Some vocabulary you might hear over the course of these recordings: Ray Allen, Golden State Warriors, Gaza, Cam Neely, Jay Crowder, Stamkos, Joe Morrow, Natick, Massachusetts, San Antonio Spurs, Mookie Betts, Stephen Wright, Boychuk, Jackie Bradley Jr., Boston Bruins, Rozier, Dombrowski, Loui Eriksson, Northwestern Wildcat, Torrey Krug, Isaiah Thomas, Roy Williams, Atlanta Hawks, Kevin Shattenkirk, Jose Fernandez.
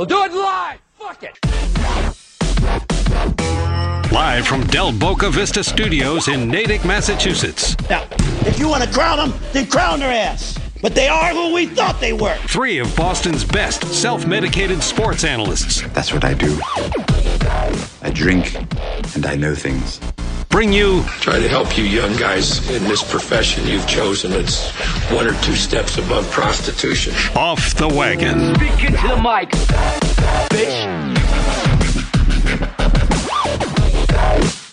We'll do it live! Fuck it! Live from Del Boca Vista Studios in Natick, Massachusetts. Now, if you want to crown them, then crown their ass. But they are who we thought they were. Three of Boston's best self-medicated sports analysts. That's what I do. I drink, and I know things. Bring you... Try to help you young guys in this profession you've chosen. It's one or two steps above prostitution. Off the Wagon. Speak into the mic, bitch.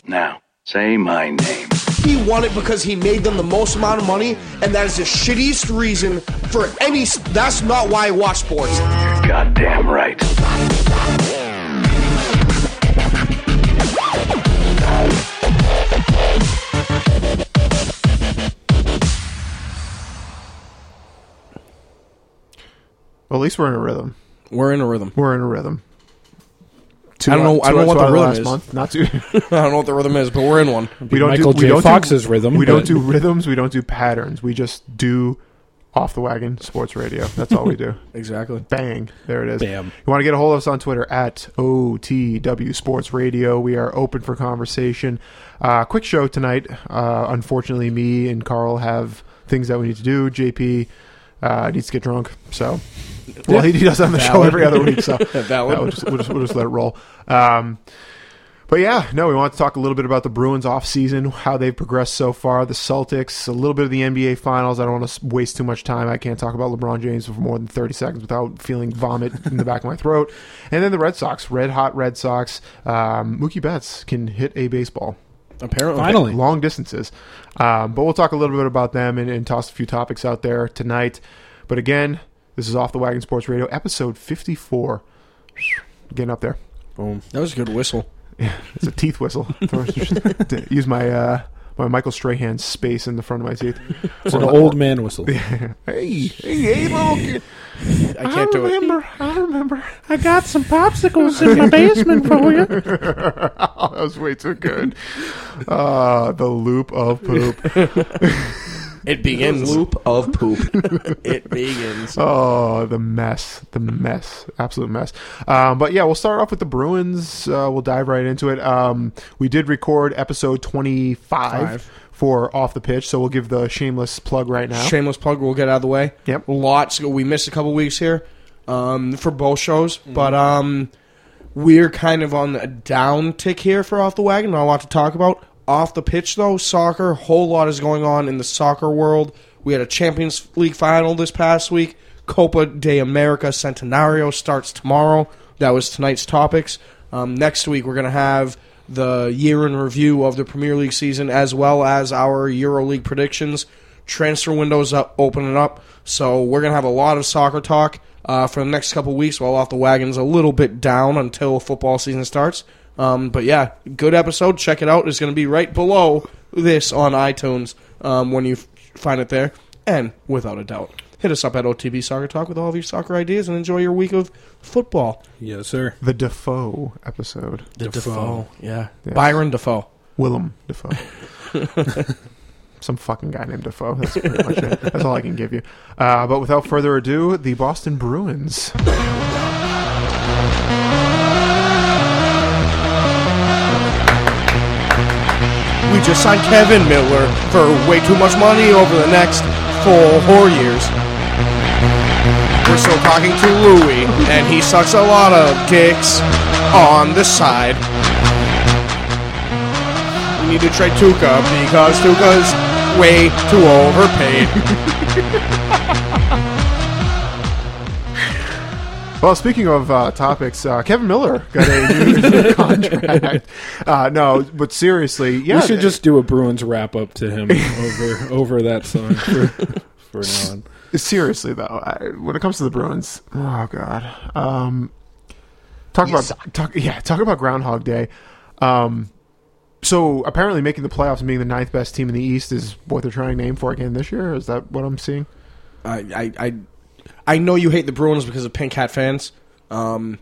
Now, say my name. He won it because he made them the most amount of money, and that is the shittiest reason for any... That's not why I watch sports. You're goddamn right. Well, at least we're in a rhythm. I don't know what the rhythm is. I don't know what the rhythm is, but we're in one. We don't do Michael J. Fox's rhythm. We don't do rhythms. We don't do patterns. We just do Off the Wagon Sports Radio. That's all we do. Exactly. Bang. There it is. Bam. You want to get a hold of us on Twitter at OTW Sports Radio. We are open for conversation. Quick show tonight. Unfortunately, me and Carl have things that we need to do. JP needs to get drunk, so... Well, he does on the show every other week, so we'll just let it roll. But yeah, no, we want to talk a little bit about the Bruins offseason, how they've progressed so far, the Celtics, a little bit of the NBA Finals. I don't want to waste too much time. I can't talk about LeBron James for more than 30 seconds without feeling vomit in the back of my throat. And then the Red Sox, red-hot Red Sox. Mookie Betts can hit a baseball. Apparently. Finally. Long distances. But we'll talk a little bit about them and toss a few topics out there tonight. But again... This is Off the Wagon Sports Radio, episode 54. Getting up there. Boom. That was a good whistle. Yeah, it's a teeth whistle. Use my my Michael Strahan space in the front of my teeth. It's an old man whistle. Yeah. Hey, little kid. I remember. I got some popsicles in my basement for you. Oh, that was way too good. The loop of poop. It begins. The loop of poop. It begins. Oh, the mess. The mess. Absolute mess. But yeah, we'll start off with the Bruins. We'll dive right into it. We did record episode 25 for Off the Pitch, so we'll give the shameless plug right now. Shameless plug. We'll get out of the way. Yep. Lots. We missed a couple weeks here for both shows, but we're kind of on a down tick here for Off the Wagon. Not a lot to talk about. Off the pitch, though, soccer, whole lot is going on in the soccer world. We had a Champions League final this past week. Copa de America Centenario starts tomorrow. That was tonight's topics. Next week, we're going to have the year in review of the Premier League season as well as our EuroLeague predictions. Transfer windows up, opening up. So we're going to have a lot of soccer talk for the next couple weeks while Off the Wagon's a little bit down until football season starts. But yeah, good episode. Check it out. It's going to be right below this on iTunes when you find it there. And without a doubt, hit us up at OTB Soccer Talk with all of your soccer ideas and enjoy your week of football. Yes, sir. The Defoe episode. The Defoe. Yeah. Yes. Byron Defoe. Willem Defoe. Some fucking guy named Defoe. That's pretty much it. That's all I can give you. But without further ado, the Boston Bruins. We just signed Kevan Miller for way too much money over the next 4 years. We're still talking to Loui, and he sucks a lot of dicks on the side. We need to trade Tuukka because Tuukka's way too overpaid. Well, speaking of topics, Kevan Miller got a new contract. No, but seriously, yeah. We should just do a Bruins wrap-up to him over that song for now on. Seriously, though, when it comes to the Bruins, oh, God. Talk about Groundhog Day. So, apparently making the playoffs and being the ninth best team in the East is what they're trying to aim for again this year? Is that what I'm seeing? I know you hate the Bruins because of Pink Hat fans. I'm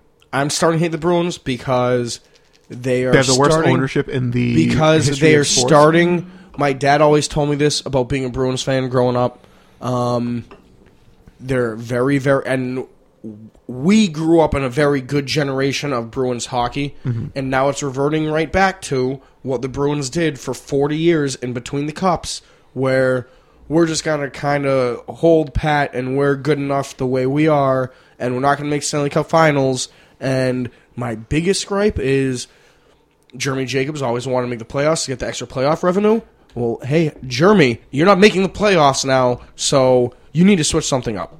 starting to hate the Bruins because they have the worst ownership in the because they are starting. My dad always told me this about being a Bruins fan growing up. They're very, very, and we grew up in a very good generation of Bruins hockey, and now it's reverting right back to what the Bruins did for 40 years in between the cups, where we're just going to kind of hold pat and we're good enough the way we are, and we're not going to make Stanley Cup finals. And my biggest gripe is Jeremy Jacobs always wanted to make the playoffs to get the extra playoff revenue. Well, hey, Jeremy, you're not making the playoffs now, so you need to switch something up.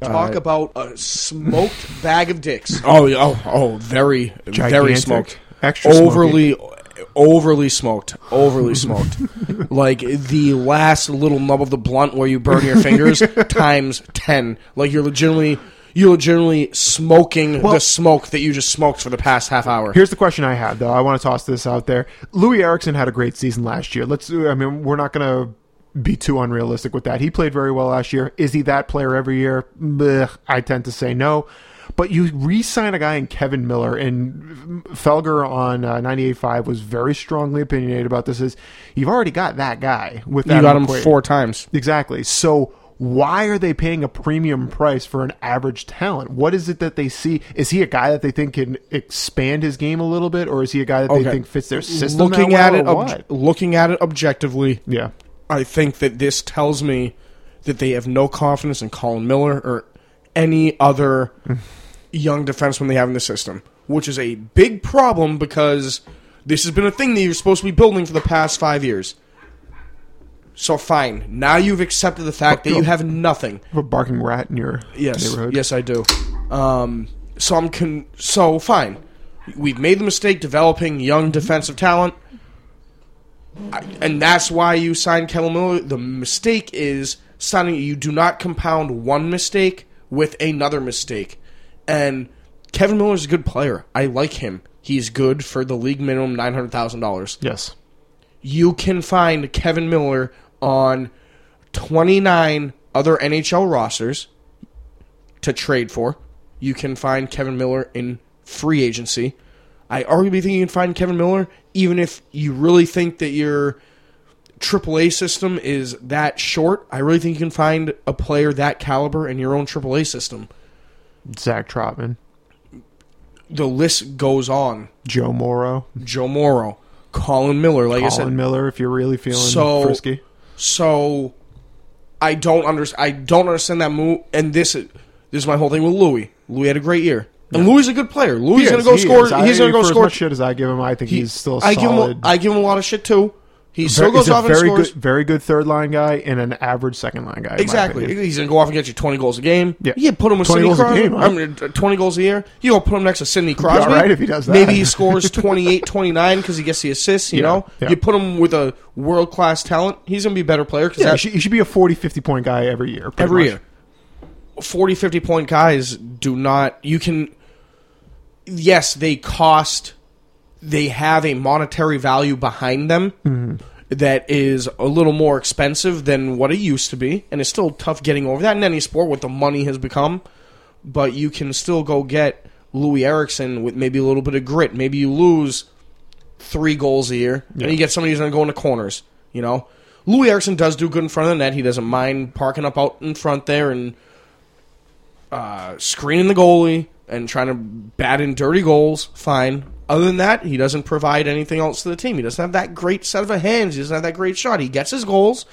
Talk about a smoked bag of dicks. Oh, very, gigantic, very smoked. Extra overly, smoky. overly smoked. Like the last little nub of the blunt where you burn your fingers times 10. Like you're legitimately smoking the smoke that you just smoked for the past half hour. Here's the question I had, though. I want to toss this out there. Loui Eriksson had a great season last year. We're not going to be too unrealistic with that. He played very well last year. Is he that player every year? Blech, I tend to say no. But you re-sign a guy in Kevan Miller, and Felger on 98.5 was very strongly opinionated about this. Is you've already got that guy. With that, you got him four times. Exactly. So why are they paying a premium price for an average talent? What is it that they see? Is he a guy that they think can expand his game a little bit, or is he a guy that they think fits their system? Looking at it objectively, yeah, I think that this tells me that they have no confidence in Colin Miller or any other young defenseman they have in the system, which is a big problem because this has been a thing that you're supposed to be building for the past 5 years. So fine, now you've accepted the fact that you have nothing. You have a barking rat in your neighborhood. Yes, I do. So fine, we've made the mistake developing young defensive talent, and that's why you signed Kevan Miller. The mistake is signing. You do not compound one mistake with another mistake. And Kevan Miller is a good player. I like him. He's good for the league minimum $900,000. Yes. You can find Kevan Miller on 29 other NHL rosters to trade for. You can find Kevan Miller in free agency. I arguably think you can find Kevan Miller even if you really think that your AAA system is that short. I really think you can find a player that caliber in your own AAA system. Zach Trotman. The list goes on. Joe Morrow. Colin Miller, if you're really feeling frisky. So, I don't understand that move. And this is my whole thing with Loui. Loui had a great year, and Louis's a good player. Louis's going to go score. He's going to go score. As much shit as I give him, I think he's still solid. I give him a lot of shit too. He still goes off and scores. Very good third line guy and an average second line guy. Exactly. He's going to go off and get you 20 goals a game. Yeah. You put him with Sidney Crosby. 20 goals a year. You don't put him next to Sidney Crosby. All right, if he does that. Maybe he scores 28, 29 because he gets the assists, you know? Yeah. You put him with a world-class talent, he's going to be a better player. He should be a 40, 50-point guy every year. 40, 50-point guys do not... You can... Yes, they cost... They have a monetary value behind them that is a little more expensive than what it used to be. And it's still tough getting over that in any sport, what the money has become. But you can still go get Loui Eriksson with maybe a little bit of grit. Maybe you lose 3 goals a year, and you get somebody who's going to go into corners. You know, Loui Eriksson does do good in front of the net. He doesn't mind parking up out in front there and screening the goalie and trying to bat in dirty goals. Fine. Other than that, he doesn't provide anything else to the team. He doesn't have that great set of hands. He doesn't have that great shot. He gets his goals.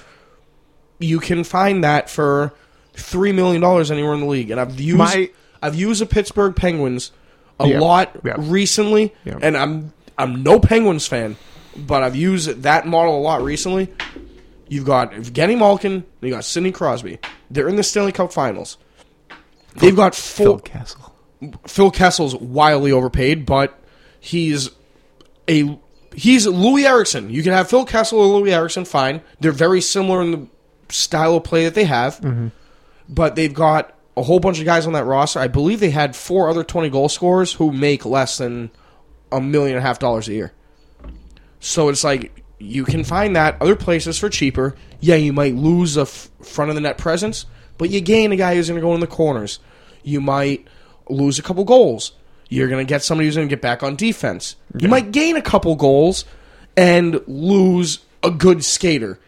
You can find that for $3 million anywhere in the league. And I've used the Pittsburgh Penguins a lot recently. Yeah. And I'm no Penguins fan, but I've used that model a lot recently. You've got Evgeny Malkin, and you got Sidney Crosby. They're in the Stanley Cup Finals. They've got Phil Kessel. Phil Kessel's wildly overpaid, but He's Loui Eriksson. You can have Phil Kessel or Loui Eriksson, fine. They're very similar in the style of play that they have. Mm-hmm. But they've got a whole bunch of guys on that roster. I believe they had 4 other 20 goal scorers who make less than $1.5 million a year. So it's like you can find that other places for cheaper. Yeah, you might lose a front of the net presence, but you gain a guy who's going to go in the corners. You might lose a couple goals. You're going to get somebody who's going to get back on defense. You might gain a couple goals and lose a good skater.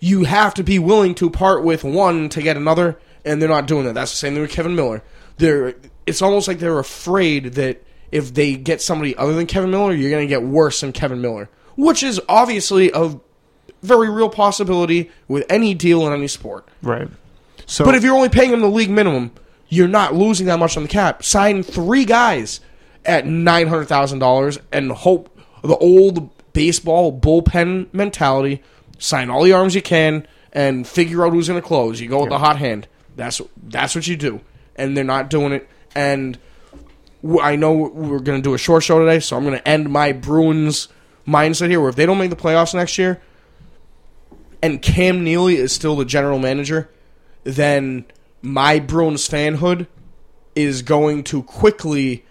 You have to be willing to part with one to get another, and they're not doing that. That's the same thing with Kevan Miller. They're it's almost like they're afraid that if they get somebody other than Kevan Miller, you're going to get worse than Kevan Miller, which is obviously a very real possibility with any deal in any sport. Right. So, but if you're only paying him the league minimum, you're not losing that much on the cap. Sign three guys at $900,000 and hope the old baseball bullpen mentality, sign all the arms you can and figure out who's going to close. You go with the hot hand. That's what you do. And they're not doing it. And I know we're going to do a short show today, so I'm going to end my Bruins mindset here, where if they don't make the playoffs next year and Cam Neely is still the general manager, then my Bruins fanhood is going to quickly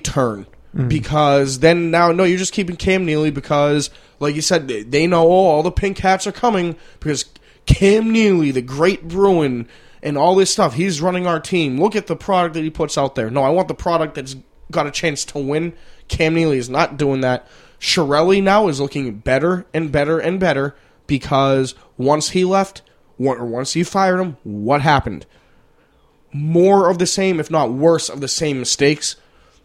turn. Because then now, no, you're just keeping Cam Neely because, like you said, they know all the pink hats are coming because Cam Neely, the great Bruin, and all this stuff, he's running our team. Look at the product that he puts out there. No, I want the product that's got a chance to win. Cam Neely is not doing that. Chiarelli now is looking better and better and better because once he left, or once he fired him, what happened? More of the same, if not worse, of the same mistakes.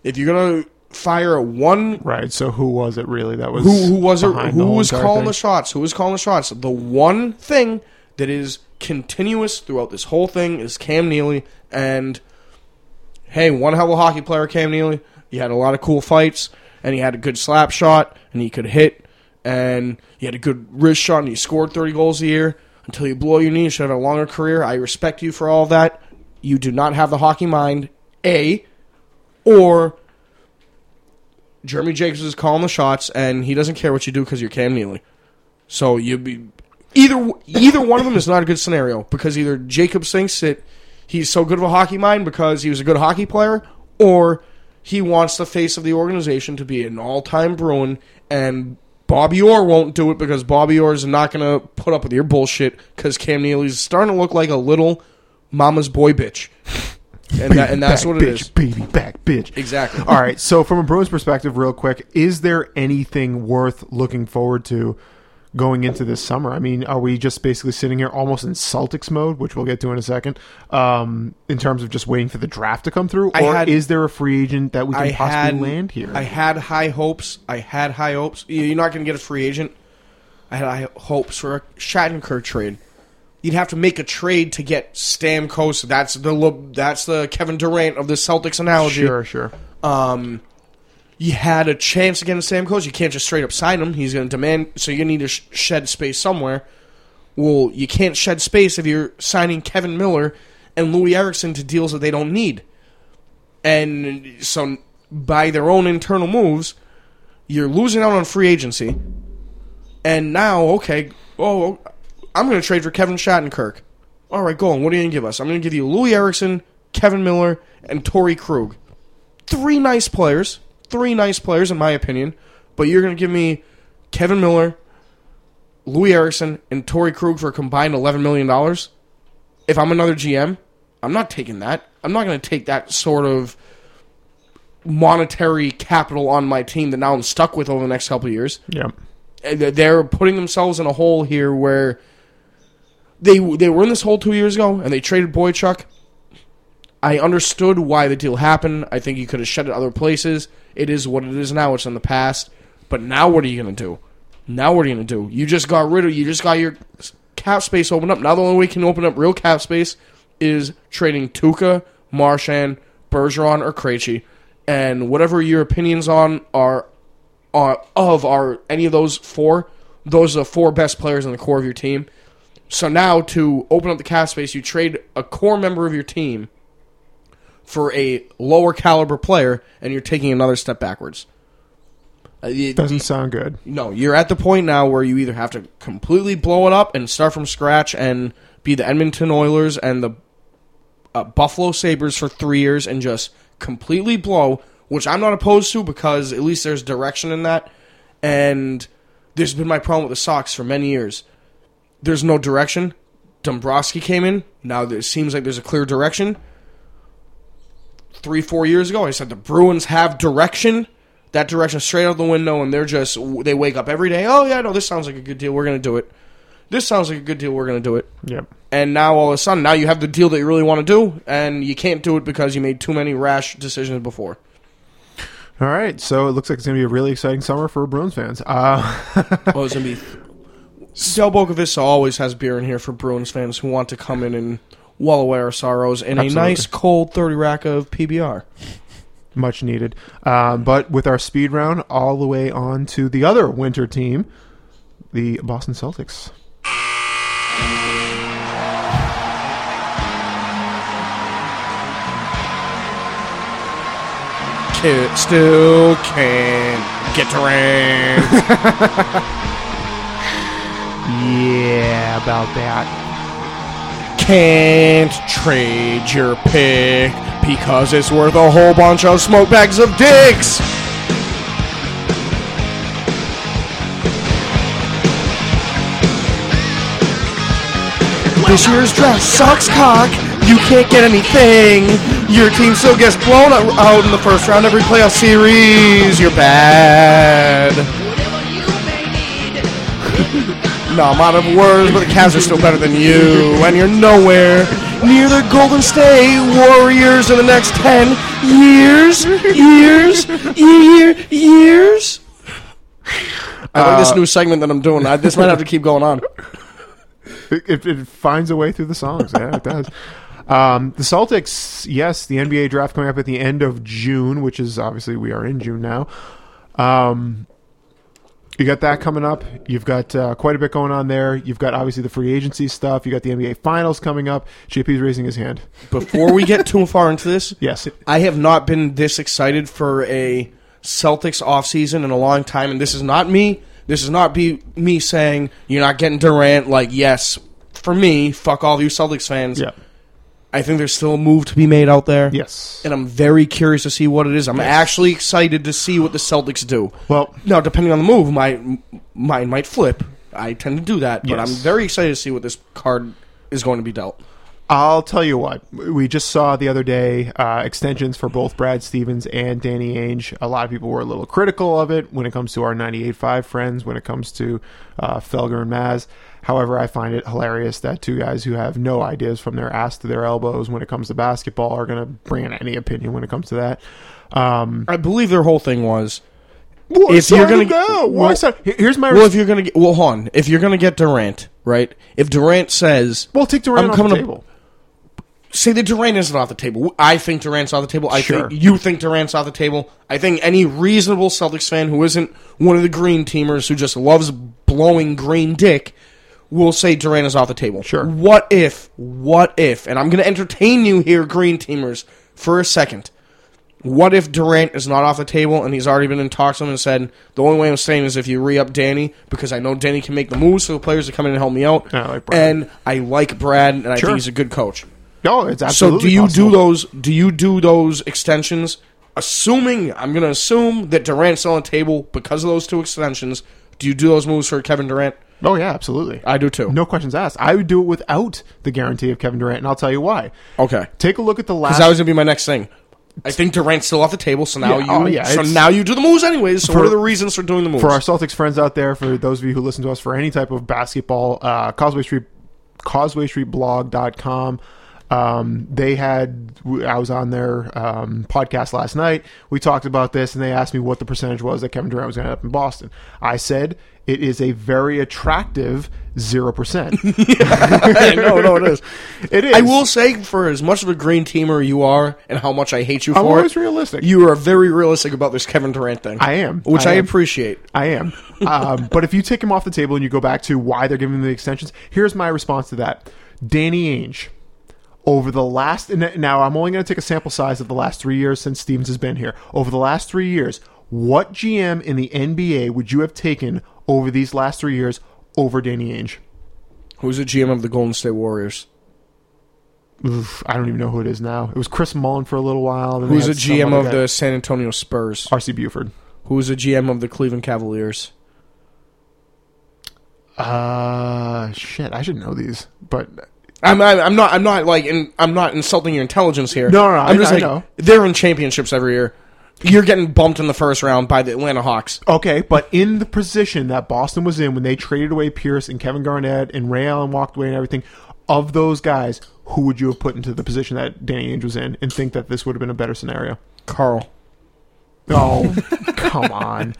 If you're going to fire one... Right, so who was it really that was... Who was it? Who was calling the shots? Who was calling the shots? The one thing that is continuous throughout this whole thing is Cam Neely. And, hey, one hell of a hockey player, Cam Neely. He had a lot of cool fights, and he had a good slap shot, and he could hit, and he had a good wrist shot, and he scored 30 goals a year. Until you blow your knee, you should have a longer career. I respect you for all of that. You do not have the hockey mind, A, or... Jeremy Jacobs is calling the shots, and he doesn't care what you do because you're Cam Neely. So you'd be either one of them is not a good scenario because either Jacobs thinks that he's so good of a hockey mind because he was a good hockey player, or he wants the face of the organization to be an all-time Bruin, and Bobby Orr won't do it because Bobby Orr is not going to put up with your bullshit because Cam Neely's starting to look like a little mama's boy bitch. And that's what it is. Baby back bitch. Exactly. All right, so from a Bruins perspective, real quick, is there anything worth looking forward to going into this summer? I mean, are we just basically sitting here almost in Celtics mode, which we'll get to in a second, in terms of just waiting for the draft to come through? Or is there a free agent that we can possibly land here? I had high hopes. You're not going to get a free agent. I had high hopes for a Shattenkirk trade. You'd have to make a trade to get Stamkos. That's the Kevin Durant of the Celtics analogy. Sure. You had a chance to get Stamkos. You can't just straight up sign him. He's going to demand. So you need to shed space somewhere. Well, you can't shed space if you're signing Kevan Miller and Loui Eriksson to deals that they don't need. And so by their own internal moves, you're losing out on free agency. And now, I'm going to trade for Kevin Shattenkirk. All right, go on. What are you going to give us? I'm going to give you Loui Eriksson, Kevan Miller, and Torrey Krug. Three nice players, in my opinion. But you're going to give me Kevan Miller, Loui Eriksson, and Torrey Krug for a combined $11 million? If I'm another GM, I'm not taking that. I'm not going to take that sort of monetary capital on my team that now I'm stuck with over the next couple of years. Yeah. They're putting themselves in a hole here where they were in this hole 2 years ago, and they traded Boychuk. I understood why the deal happened. I think you could have shed it other places. It is what it is now. It's in the past. But now what are you going to do? You just got rid of... You just got your cap space opened up. Now the only way you can open up real cap space is trading Tuukka, Marchand, Bergeron, or Krejci. And whatever your opinions on are... any of those four, those are the four best players in the core of your team. So now to open up the cap space, you trade a core member of your team for a lower caliber player, and you're taking another step backwards. Doesn't sound good. No, you're at the point now where you either have to completely blow it up and start from scratch and be the Edmonton Oilers and the Buffalo Sabres for 3 years and just completely blow, which I'm not opposed to because at least there's direction in that. And this has been my problem with the Sox for many years. There's no direction. Dombrowski came in. Now it seems like there's a clear direction. 3-4 years ago, I said the Bruins have direction. That direction is straight out the window, and they wake up every day. Oh, yeah, no, this sounds like a good deal. We're going to do it. this sounds like a good deal, we're going to do it. Yep. And now all of a sudden, now you have the deal that you really want to do, and you can't do it because you made too many rash decisions before. All right, so it looks like it's going to be a really exciting summer for Bruins fans. Well, it's going to be... Del Boca Vista always has beer in here for Bruins fans who want to come in and well away our sorrows in Absolutely. A nice cold 30 rack of PBR. Much needed. But with our speed round, all the way on to the other winter team, the Boston Celtics. Still can't get Durant. Yeah, about that. Can't trade your pick because it's worth a whole bunch of smoke bags of dicks. This year's draft sucks cock. You can't get anything. Your team still gets blown out in the first round every playoff series. You're bad. No, I'm out of words, but the Cavs are still better than you, and you're nowhere near the Golden State Warriors in the next 10 years. Years. I like this new segment that I'm doing. This might have to keep going on. It finds a way through the songs. Yeah, it does. The Celtics, yes, the NBA draft coming up at the end of June, which is obviously we are in June now. You got that coming up. You've got quite a bit going on there. You've got obviously the free agency stuff. You got the NBA Finals coming up. JP's raising his hand. Before we get too far into this, yes, I have not been this excited for a Celtics offseason in a long time, and this is not me. This is not me saying you're not getting Durant. Like, yes, for me, fuck all you Celtics fans. Yeah. I think there's still a move to be made out there. Yes. And I'm very curious to see what it is. I'm actually excited to see what the Celtics do. Well, now, depending on the move, my mine might flip. I tend to do that. But yes. I'm very excited to see what this card is going to be dealt. I'll tell you what. We just saw the other day extensions for both Brad Stevens and Danny Ainge. A lot of people were a little critical of it when it comes to our 98.5 friends, when it comes to Felger and Maz. However, I find it hilarious that two guys who have no ideas from their ass to their elbows when it comes to basketball are going to bring in any opinion when it comes to that. I believe their whole thing was... If you're going to get Durant, right? If Durant says... Well, take Durant off the table. Say that Durant isn't off the table. I think Durant's off the table. I think you think Durant's off the table. I think any reasonable Celtics fan who isn't one of the green teamers who just loves blowing green dick will say Durant is off the table. Sure. What if, and I'm going to entertain you here, green teamers, for a second. What if Durant is not off the table and he's already been in talks with him and said, the only way I'm staying is if you re-up Danny because I know Danny can make the moves so the players are coming in and help me out. I like Brad. And I like Brad and I think he's a good coach. No, it's absolutely so. Do you do those extensions? I'm going to assume that Durant's on the table because of those two extensions. Do you do those moves for Kevin Durant? Oh yeah, absolutely. I do too. No questions asked. I would do it without the guarantee of Kevin Durant, and I'll tell you why. Okay. Take a look at the last. Because that was going to be my next thing. I think Durant's still off the table, so now you do the moves anyways. So what are the reasons for doing the moves? For our Celtics friends out there, for those of you who listen to us for any type of basketball, CausewayStreetBlog.com. I was on their podcast last night. We talked about this, and they asked me what the percentage was that Kevin Durant was going to end up in Boston. I said it is a very attractive 0%. No, it is. It is. I will say, for as much of a green teamer you are, and how much I hate you for it, I'm always realistic. You are very realistic about this Kevin Durant thing. I am, which I appreciate. I am. But if you take him off the table and you go back to why they're giving him the extensions, here's my response to that: Danny Ainge. Over the last, now I'm only going to take a sample size of the last 3 years since Stevens has been here. Over the last 3 years, what GM in the NBA would you have taken over these last 3 years over Danny Ainge? Who's the GM of the Golden State Warriors? Oof, I don't even know who it is now. It was Chris Mullin for a little while. Who's the GM of the San Antonio Spurs? R.C. Buford. Who's the GM of the Cleveland Cavaliers? Shit, I should know these, but... I'm not insulting your intelligence here. No, I'm just I know. They're in championships every year. You're getting bumped in the first round by the Atlanta Hawks. Okay, but in the position that Boston was in when they traded away Pierce and Kevin Garnett and Ray Allen walked away and everything, of those guys, who would you have put into the position that Danny Ainge was in and think that this would have been a better scenario? Carl. Oh, come on.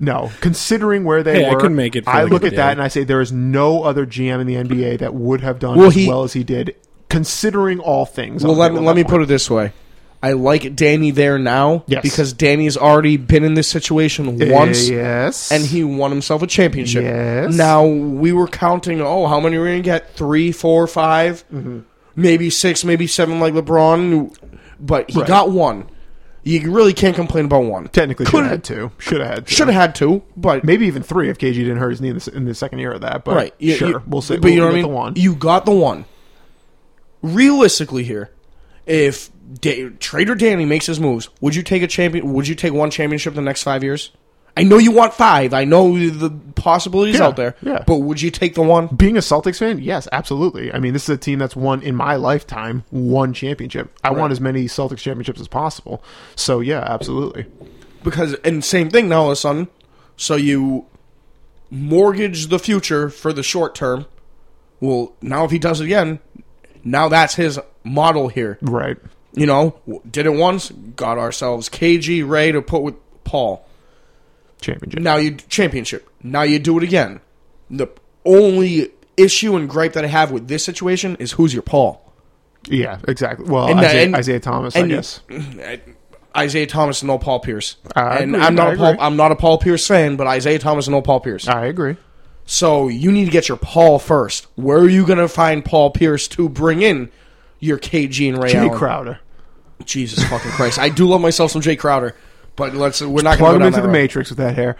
No. Considering where they were, I could make it I look at that and I say there is no other GM in the NBA that would have done well as he did, considering all things. Well, let me put it this way. I like Danny there now because Danny's already been in this situation once, and he won himself a championship. Yes. Now, we were counting, how many are we going to get? 3, 4, 5, maybe 6, maybe 7 like LeBron, but he got one. You really can't complain about one. Technically, should have had two, but maybe even 3 if KG didn't hurt his knee in the second year of that, but we'll see. But you know what I mean? The one. You got the one. Realistically here, if Trader Danny makes his moves, would you take a champion? Would you take one championship in the next 5 years? I know you want 5. I know the possibilities out there. Yeah. But would you take the one? Being a Celtics fan, yes, absolutely. I mean, this is a team that's won, in my lifetime, one championship. I want as many Celtics championships as possible. So, yeah, absolutely. And same thing now all of a sudden. So you mortgage the future for the short term. Well, now if he does it again, now that's his model here. Right. You know, did it once, got ourselves KG, Ray to put with Paul. Championship. Now you do it again. The only issue and gripe that I have with this situation is who's your Paul? Yeah, exactly. Well, Isaiah Thomas, I guess. Isaiah Thomas, no Paul Pierce. I'm not a Paul Pierce fan, but Isaiah Thomas, no Paul Pierce. I agree. So you need to get your Paul first. Where are you going to find Paul Pierce to bring in your KG and Ray Allen? Jay Crowder. Jesus fucking Christ. I do love myself some Jay Crowder. But we're not going to plug him into the Matrix with that hair.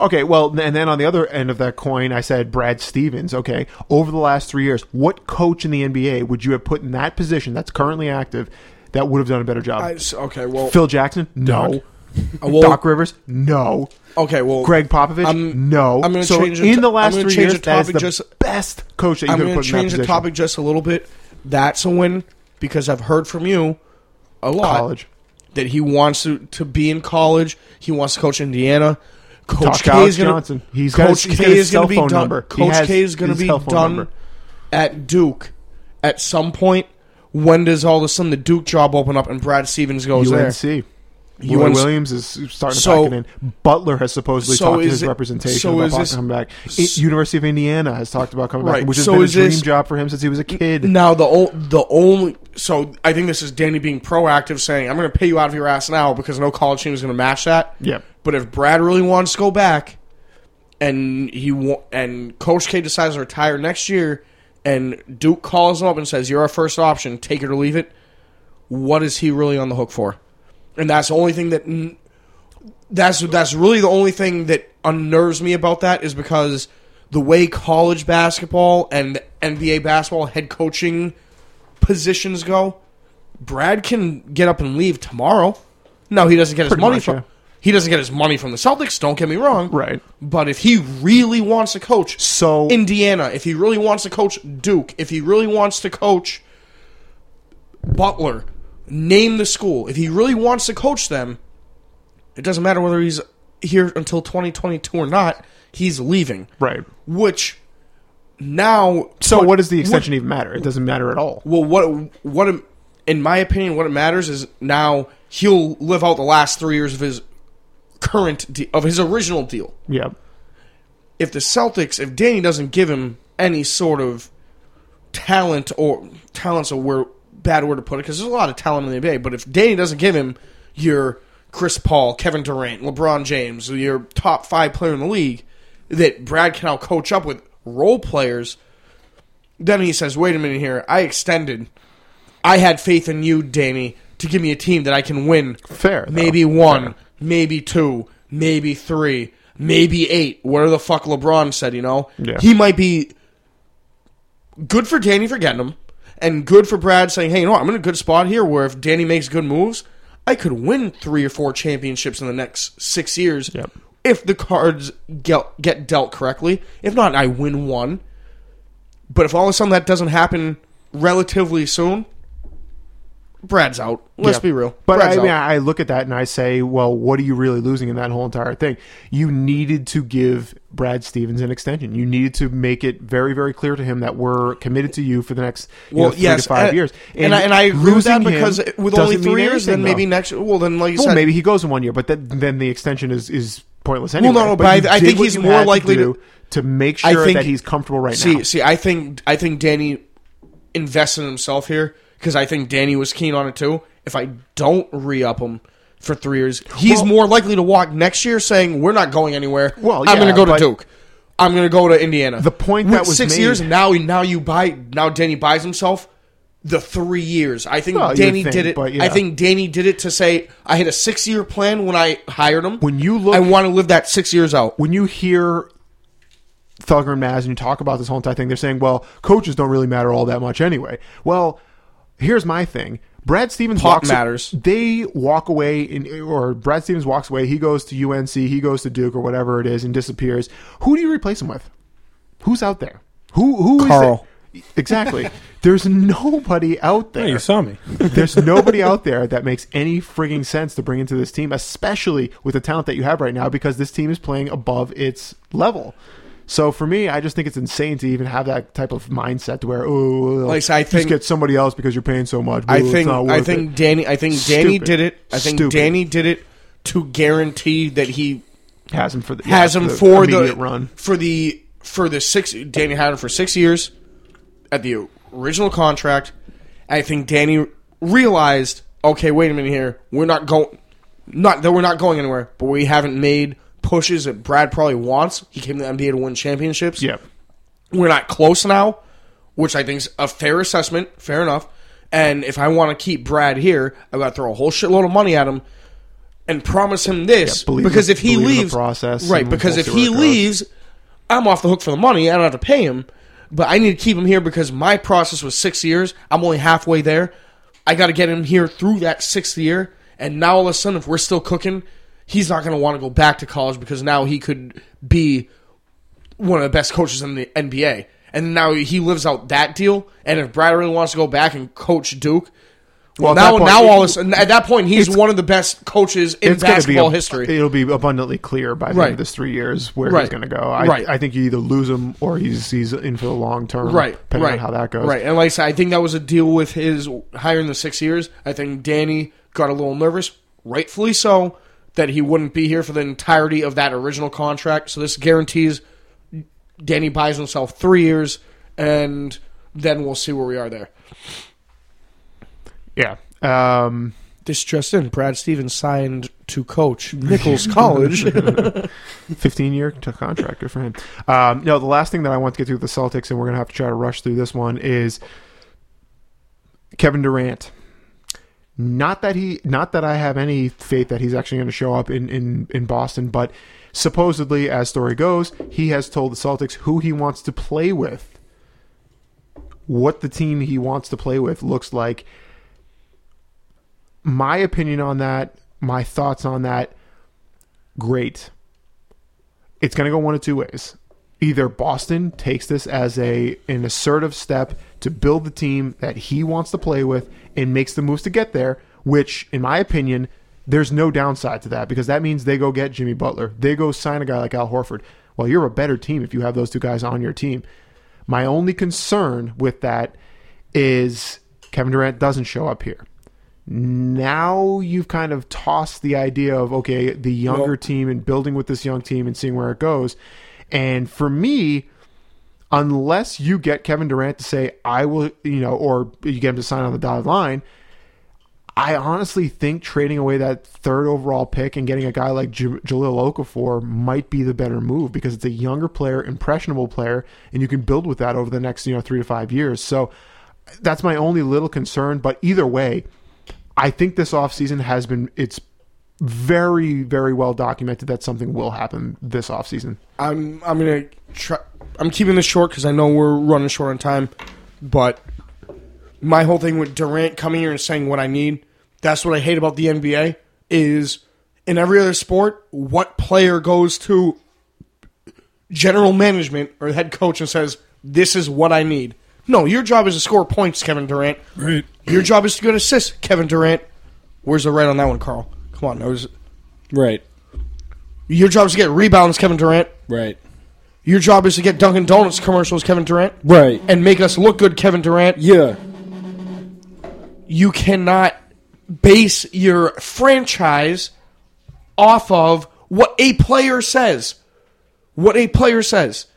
Okay, well, and then on the other end of that coin, I said Brad Stevens. Okay, over the last 3 years, what coach in the NBA would you have put in that position that's currently active that would have done a better job? Phil Jackson? No. Doc Rivers? No. Okay, well, Greg Popovich? No. I'm going to change in the last 3 years. That's the best coach that you could have put in that position. I'm going to change the topic just a little bit. That's a win because I've heard from you a lot. College. That he wants to be in college. He wants to coach Indiana. Coach K is going to be done. Coach K is going to be done at Duke at some point. When does all of a sudden the Duke job open up and Brad Stevens goes there? UNC. Roy Williams is starting to pack it in. Butler has supposedly talked to his representation about coming back. University of Indiana has talked about coming back, which has been a dream job for him since he was a kid. Now, so I think this is Danny being proactive, saying, I'm going to pay you out of your ass now because no college team is going to match that. Yeah. But if Brad really wants to go back and Coach K decides to retire next year and Duke calls him up and says, you're our first option, take it or leave it, what is he really on the hook for? And that's the only thing that's really the only thing that unnerves me about that is because the way college basketball and NBA basketball head coaching positions go, Brad can get up and leave tomorrow. No, he doesn't get his money from he doesn't get his money from the Celtics, don't get me wrong. Right. But if he really wants to coach Indiana, if he really wants to coach Duke, if he really wants to coach Butler, name the school. If he really wants to coach them, it doesn't matter whether he's here until 2022 or not. He's leaving. Right. Which now... So what does the extension even matter? It doesn't matter at all. Well, what in my opinion, what it matters is now he'll live out the last 3 years of his current of his original deal. Yeah. If the Celtics, if Danny doesn't give him any sort of talent's bad word to put it, because there's a lot of talent in the NBA, but if Danny doesn't give him your Chris Paul, Kevin Durant, LeBron James, your top 5 player in the league that Brad can now coach up with role players, then he says, wait a minute here, I extended. I had faith in you, Danny, to give me a team that I can win. Fair. Maybe 1, maybe 2, maybe 3, maybe 8, whatever the fuck LeBron said, you know? Yeah. He might be good for Danny for getting him. And good for Brad saying, hey, you know what? I'm in a good spot here where if Danny makes good moves, I could win 3 or 4 championships in the next 6 years if the cards get dealt correctly. If not, I win 1. But if all of a sudden that doesn't happen relatively soon, Brad's out. Let's be real. But Brad's out. I look at that and I say, well, what are you really losing in that whole entire thing? You needed to give Brad Stevens an extension. You needed to make it very, very clear to him that we're committed to you for the next 3 to 5 years. And I agree with that, because with only 3 years, then maybe next. Well, then like you said, maybe he goes in 1 year, but then the extension is pointless anyway. Well, no, but I think he's more likely to make sure that he's comfortable right now. See, I think Danny invests in himself here, because I think Danny was keen on it too. If I don't re-up him for 3 years, he's more likely to walk next year saying, we're not going anywhere. Well, I'm going to go to Duke. I'm going to go to Indiana. The point that was made. 6 years, and now Danny buys himself the 3 years. I think Danny did it to say, I had a 6-year plan when I hired him. When you look, I want to live that 6 years out. When you hear Thugger and Maz and you talk about this whole entire thing, they're saying, well, coaches don't really matter all that much anyway. Well, here's my thing. Brad Stevens Brad Stevens walks away. He goes to UNC. He goes to Duke or whatever it is and disappears. Who do you replace him with? Who's out there? Who Carl. Is it? Exactly. There's nobody out there. Hey, you saw me. There's nobody out there that makes any frigging sense to bring into this team, especially with the talent that you have right now, because this team is playing above its level. So for me, I just think it's insane to even have that type of mindset to where, just get somebody else because you're paying so much. I think Danny did it to guarantee that he has him Danny had him for 6 years at the original contract. I think Danny realized, okay, wait a minute here, we're not going anywhere, but we haven't made pushes that Brad probably wants. He came to the NBA to win championships. Yep. We're not close now, which I think is a fair assessment. Fair enough. And if I want to keep Brad here, I've got to throw a whole shitload of money at him and promise him this. Because if he leaves, I'm off the hook for the money. I don't have to pay him. But I need to keep him here because my process was 6 years. I'm only halfway there. I got to get him here through that 6th year. And now all of a sudden, if we're still cooking, he's not going to want to go back to college because now he could be one of the best coaches in the NBA. And now he lives out that deal. And if Brad really wants to go back and coach Duke, at that point, he's one of the best coaches in basketball history. It'll be abundantly clear by the end of this 3 years where he's going to go. I think you either lose him or he's in for the long term, depending on how that goes. Right, and like I said, I think that was a deal with his hiring the 6 years. I think Danny got a little nervous, rightfully so, that he wouldn't be here for the entirety of that original contract. So this guarantees Danny buys himself 3 years, and then we'll see where we are there. Yeah. This just in, Brad Stevens signed to coach Nichols College. 15-year contract, good for him. The last thing that I want to get to with the Celtics, and we're going to have to try to rush through this one, is Kevin Durant. Not that I have any faith that he's actually going to show up in Boston, but supposedly, as story goes, he has told the Celtics who he wants to play with, what the team he wants to play with looks like. My opinion on that, my thoughts on that, great. It's going to go one of two ways. Either Boston takes this as an assertive step to build the team that he wants to play with and makes the moves to get there, which, in my opinion, there's no downside to that, because that means they go get Jimmy Butler. They go sign a guy like Al Horford. Well, you're a better team if you have those two guys on your team. My only concern with that is Kevin Durant doesn't show up here. Now you've kind of tossed the idea of, okay, the younger team and building with this young team and seeing where it goes. And for me, unless you get Kevin Durant to say, I will, or you get him to sign on the dotted line, I honestly think trading away that 3rd overall pick and getting a guy like Jahlil Okafor might be the better move, because it's a younger player, impressionable player, and you can build with that over the next 3 to 5 years. So that's my only little concern. But either way, I think this offseason it's very, very well documented that something will happen this offseason. I'm gonna try. I'm keeping this short because I know we're running short on time. But my whole thing with Durant coming here and saying what I need, that's what I hate about the NBA. Is in every other sport, what player goes to general management or the head coach and says, "This is what I need." No, your job is to score points, Kevin Durant. Right. Your job is to get assists, Kevin Durant. Where's the right on that one, Carl? Come on, nose. Right. Your job is to get rebounds, Kevin Durant. Right. Your job is to get Dunkin' Donuts commercials, Kevin Durant. Right. And make us look good, Kevin Durant. Yeah. You cannot base your franchise off of what a player says. What a player says.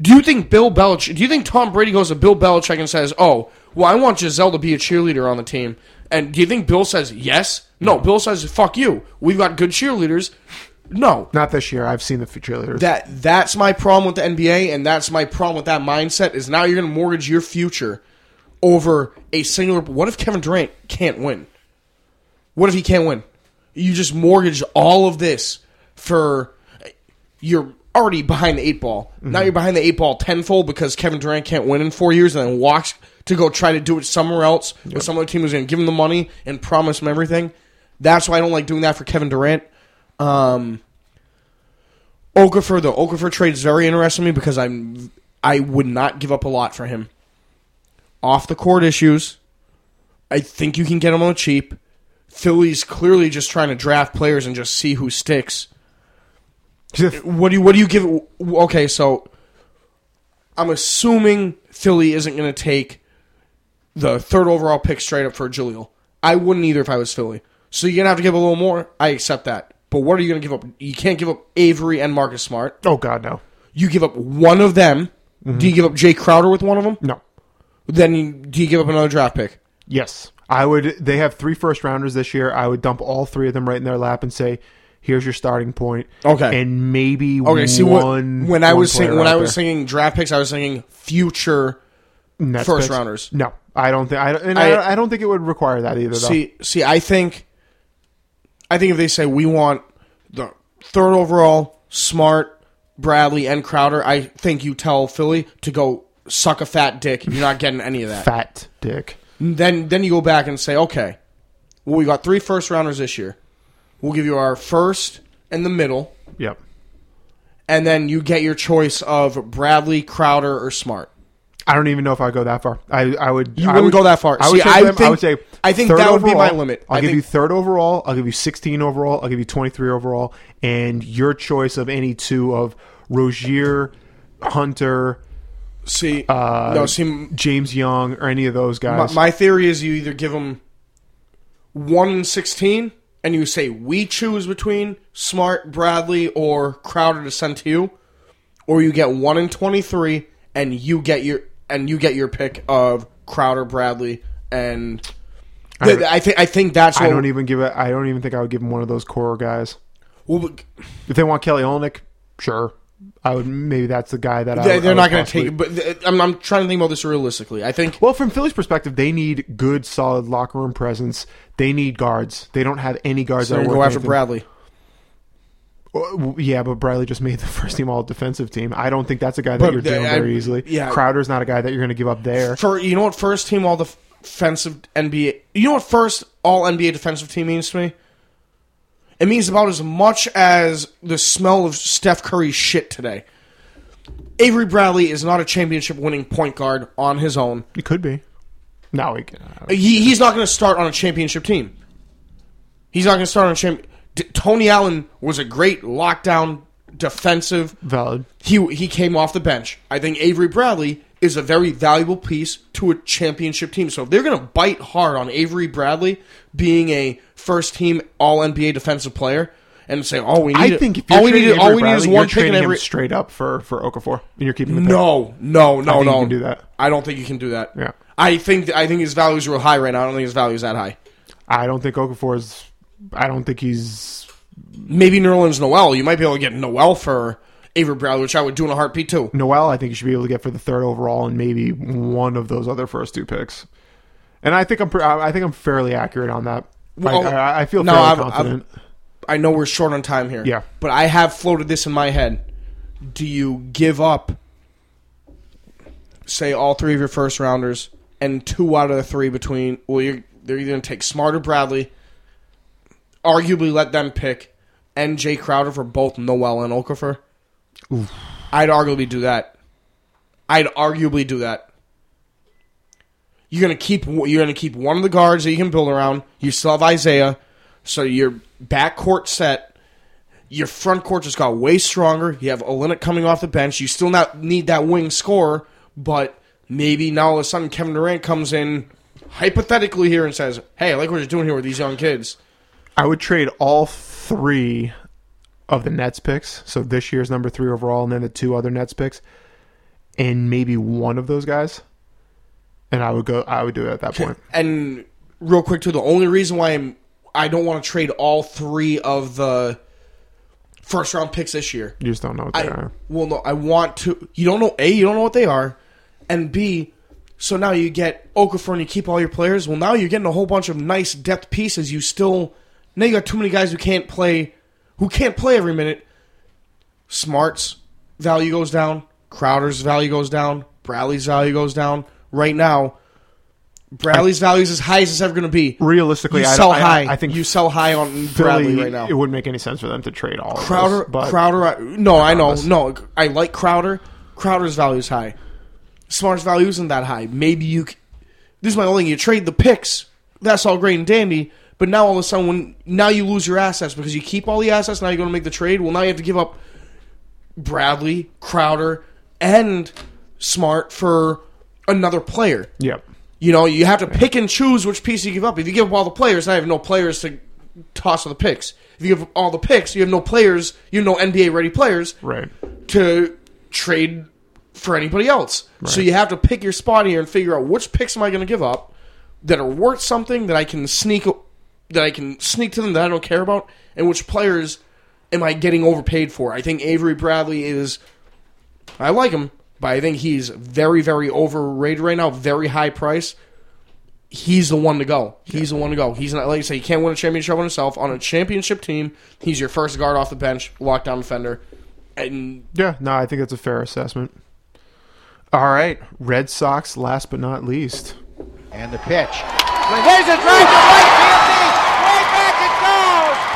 Do you think Bill Belichick? Do you think Tom Brady goes to Bill Belichick and says, "Oh, well, I want Giselle to be a cheerleader on the team"? And do you think Bill says yes? No. Bill says, "Fuck you. We've got good cheerleaders." No, not this year. I've seen the cheerleaders. That's my problem with the NBA, and that's my problem with that mindset. Is now you're going to mortgage your future over a singular. What if Kevin Durant can't win? What if he can't win? You just mortgage all of this for your. Already behind the eight ball. Mm-hmm. Now you're behind the eight ball tenfold because Kevin Durant can't win in 4 years and then walks to go try to do it somewhere else with some other team who's going to give him the money and promise him everything. That's why I don't like doing that for Kevin Durant. Okafor, the Okafor trade is very interesting to me because I would not give up a lot for him. Off the court issues, I think you can get him on the cheap. Philly's clearly just trying to draft players and just see who sticks. What do you give? Okay, so I'm assuming Philly isn't going to take the third overall pick straight up for Jahlil. I wouldn't either if I was Philly. So you're going to have to give a little more. I accept that. But what are you going to give up? You can't give up Avery and Marcus Smart. Oh, God, no. You give up one of them. Mm-hmm. Do you give up Jay Crowder with one of them? No. Then do you give up another draft pick? Yes. I would. They have 3 first-rounders this year. I would dump all 3 of them right in their lap and say, here's your starting point. Okay. And maybe one. When I was singing draft picks, I was thinking future first rounders. No, I don't think. I don't think it would require that either. See, I think if they say we want the third overall, Smart, Bradley, and Crowder, I think you tell Philly to go suck a fat dick. You're not getting any of that. Fat dick. Then you go back and say, okay, well, we got 3 first rounders this year. We'll give you our first and the middle. Yep. And then you get your choice of Bradley, Crowder, or Smart. I don't even know if I would go that far. I wouldn't go that far. I think that would be my limit. I'll give you 3rd overall. I'll give you 16 overall. I'll give you 23 overall. And your choice of any 2 of Rozier, Hunter, James Young, or any of those guys. My theory is you either give them 1 and 16... and you say, we choose between Smart, Bradley, or Crowder to send to you, or you get 1 in 23, and you get your pick of Crowder, Bradley, and I think that's. I don't even think I would give him one of those core guys. Well, but, if they want Kelly Olynyk, sure, I would. Maybe that's the guy that they're not going to take. But I'm trying to think about this realistically. I think. Well, from Philly's perspective, they need good, solid locker room presence. They need guards. They don't have any guards. So they're going to go after Bradley. Yeah, but Bradley just made the first team all defensive team. I don't think that's a guy that you're dealing very easily. Yeah, Crowder's not a guy that you're going to give up there. You know what first team all defensive NBA. You know what first all NBA defensive team means to me? It means about as much as the smell of Steph Curry's shit today. Avery Bradley is not a championship-winning point guard on his own. He could be. No, he can't. He's not going to start on a championship team. He's not going to start on a championship. Tony Allen was a great lockdown defensive. Valid. He came off the bench. I think Avery Bradley is a very valuable piece to a championship team. So if they're going to bite hard on Avery Bradley being a first-team All-NBA defensive player and say, all we need is one pick in every... him straight up for Okafor, and you're keeping the pick. No. You can do that. I don't think you can do that. Yeah. I think his value is real high right now. I don't think his value is that high. I don't think Okafor is... I don't think he's... Maybe Nerlens Noel. You might be able to get Noel for... Avery Bradley, which I would do in a heartbeat too. Noel, I think you should be able to get for the 3rd overall and maybe one of those other first 2 picks. And I think I'm fairly accurate on that. Well, I feel fairly confident. I know we're short on time here. Yeah, but I have floated this in my head. Do you give up, say, all 3 of your first rounders and 2 out of the 3 between? Well, they're either going to take Smart or Bradley. Arguably, let them pick and Jay Crowder for both Noel and Okafor. Oof. I'd arguably do that. You're going to keep one of the guards that you can build around. You still have Isaiah, so your backcourt set. Your front court just got way stronger. You have Olynyk coming off the bench. You still not need that wing scorer, but maybe now all of a sudden Kevin Durant comes in hypothetically here and says, hey, I like what you're doing here with these young kids. I would trade all three of the Nets picks, so this year's number 3 overall and then the 2 other Nets picks, and maybe one of those guys, and I would do it at that point. And real quick, too, the only reason why I don't want to trade all 3 of the first round picks this year. You just don't know what they are. Well, no, I want to. You don't know, A, you don't know what they are, and B, so now you get Okafor and you keep all your players. Well, now you're getting a whole bunch of nice depth pieces. Now you got too many guys who can't play every minute. Smart's value goes down. Crowder's value goes down. Bradley's value goes down. Right now, Bradley's value is as high as it's ever going to be. Realistically, I think you sell high on Philly, Bradley right now. It wouldn't make any sense for them to trade all Crowder, of those. Crowder, no, I know. No, I like Crowder. Crowder's value is high. Smart's value isn't that high. Maybe you... This is my only thing. You trade the picks. That's all great and dandy. But now all of a sudden, now you lose your assets because you keep all the assets. Now you're going to make the trade. Well, now you have to give up Bradley, Crowder, and Smart for another player. Yep. You know, you have to pick and choose which piece you give up. If you give up all the players, I have no players to toss with the picks. If you give up all the picks, you have no players, you have no NBA-ready players to trade for anybody else. Right. So you have to pick your spot here and figure out which picks am I going to give up that are worth something that I can sneak to them that I don't care about, and which players am I getting overpaid for. I think Avery Bradley is... I like him. But I think he's very, very overrated right now. Very high price. He's the one to go. He's not, like I say, he can't win a championship on himself. On a championship team, he's your first guard off the bench, lockdown defender. And yeah, no, I think that's a fair assessment. All right, Red Sox, last but not least, and the pitch. There's a drive to right field. Way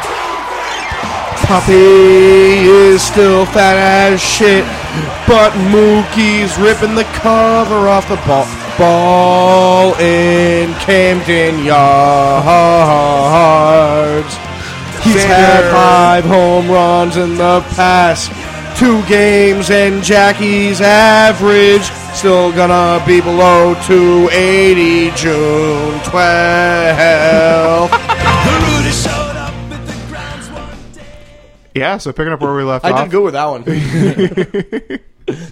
back it goes. Puppy is still fat as shit. But Mookie's ripping the cover off the ball. Ball in Camden Yards. He's had 5 home runs in the past 2 games, and Jackie's average still gonna be below 280 June 12th. Yeah, so picking up where we left off. I did good with that one.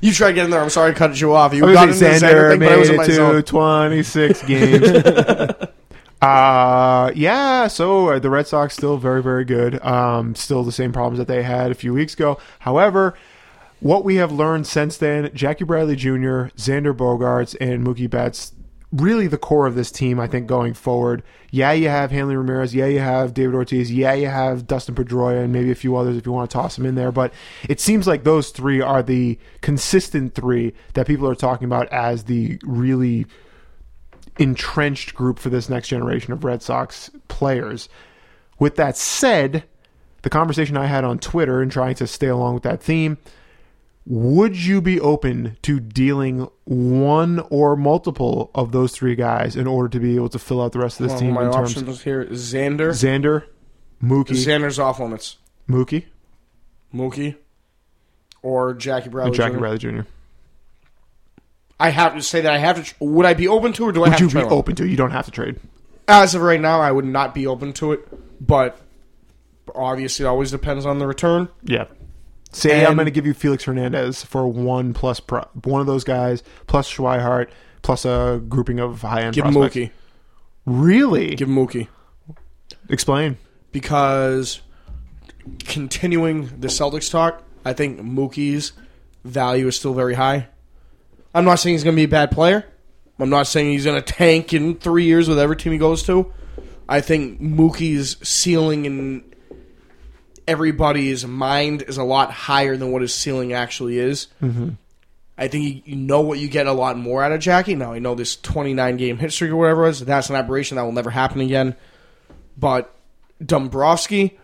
You tried getting there. I'm sorry I cut you off. You got into the Xander thing, but I was in my zone. 26 games. Yeah, so the Red Sox still very, very good. Still the same problems that they had a few weeks ago. However, what we have learned since then, Jackie Bradley Jr., Xander Bogaerts, and Mookie Betts, really the core of this team, I think, going forward. Yeah, you have Hanley Ramirez. Yeah, you have David Ortiz. Yeah, you have Dustin Pedroia and maybe a few others if you want to toss them in there. But it seems like those three are the consistent three that people are talking about as the really entrenched group for this next generation of Red Sox players. With that said, the conversation I had on Twitter and trying to stay along with that theme, would you be open to dealing one or multiple of those three guys in order to be able to fill out the rest of this team? My options here is Xander, Mookie. Xander's off limits. Mookie. Or Jackie Bradley Jr. I have to say that I have to... Would I be open to, or do I have to trade? Would you be open to? You don't have to trade. As of right now, I would not be open to it, but obviously it always depends on the return. Yeah. Say I'm going to give you Felix Hernandez for one of those guys, plus Schweihart, plus a grouping of high-end prospects. Give Mookie. Really? Give Mookie. Explain. Because continuing the Celtics talk, I think Mookie's value is still very high. I'm not saying he's going to be a bad player. I'm not saying he's going to tank in 3 years with every team he goes to. I think Mookie's ceiling in everybody's mind is a lot higher than what his ceiling actually is. Mm-hmm. I think you know what you get a lot more out of Jackie. Now, I know this 29-game hit streak or whatever it is, that's an aberration that will never happen again. But Dombrowski,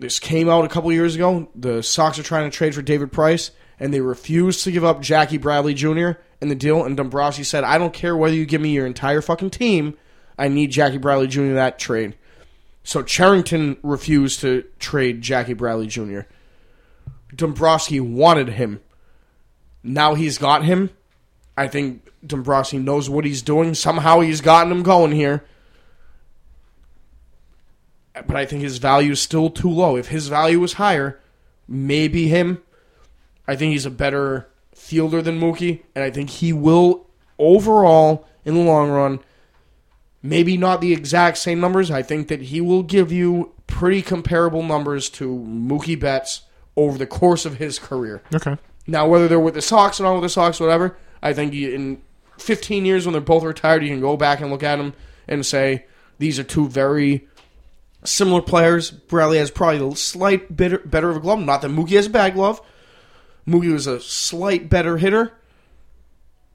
this came out a couple years ago. The Sox are trying to trade for David Price. and they refused to give up Jackie Bradley Jr. in the deal, and Dombrowski said, I don't care whether you give me your entire fucking team, I need Jackie Bradley Jr. in that trade. So Cherington refused to trade Jackie Bradley Jr. Dombrowski wanted him. Now he's got him. I think Dombrowski knows what he's doing. Somehow he's gotten him going here. But I think his value is still too low. If his value was higher, maybe him. I think he's a better fielder than Mookie. And I think he will, overall, in the long run, maybe not the exact same numbers. I think that he will give you pretty comparable numbers to Mookie Betts over the course of his career. Okay. Now, whether they're with the Sox or not with the Sox, whatever, I think in 15 years when they're both retired, you can go back and look at them and say, these are two very similar players. Bradley has probably a slight bit better of a glove. Not that Mookie has a bad glove. Mookie was a slight better hitter.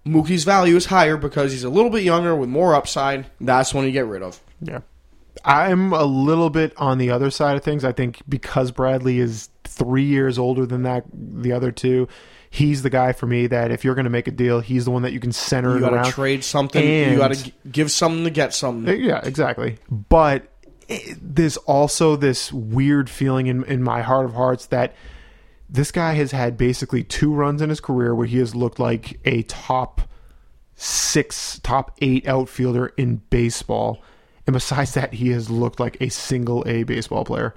Mookie's value is higher because he's a little bit younger with more upside. That's one you get rid of. Yeah. I'm a little bit on the other side of things. I think because Bradley is 3 years older than that, the other two, he's the guy for me that if you're going to make a deal, he's the one that you can center it around. You got to trade something. You got to give something to get something. Yeah, exactly. But there's also this weird feeling in my heart of hearts that this guy has had basically two runs in his career where he has looked like a top six, top eight outfielder in baseball. And besides that, he has looked like a single A baseball player.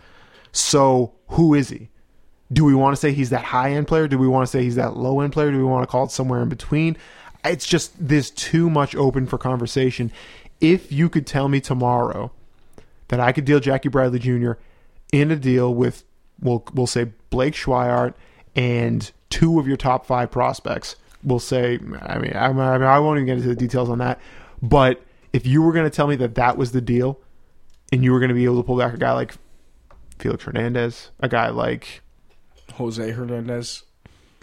So who is he? Do we want to say he's that high-end player? Do we want to say he's that low-end player? Do we want to call it somewhere in between? It's just there's too much open for conversation. If you could tell me tomorrow that I could deal Jackie Bradley Jr. in a deal with, we'll say, Blake Schweiart and two of your top five prospects, we'll say, I won't even get into the details on that, but if you were going to tell me that that was the deal and you were going to be able to pull back a guy like Felix Hernandez, a guy like Jose Hernandez.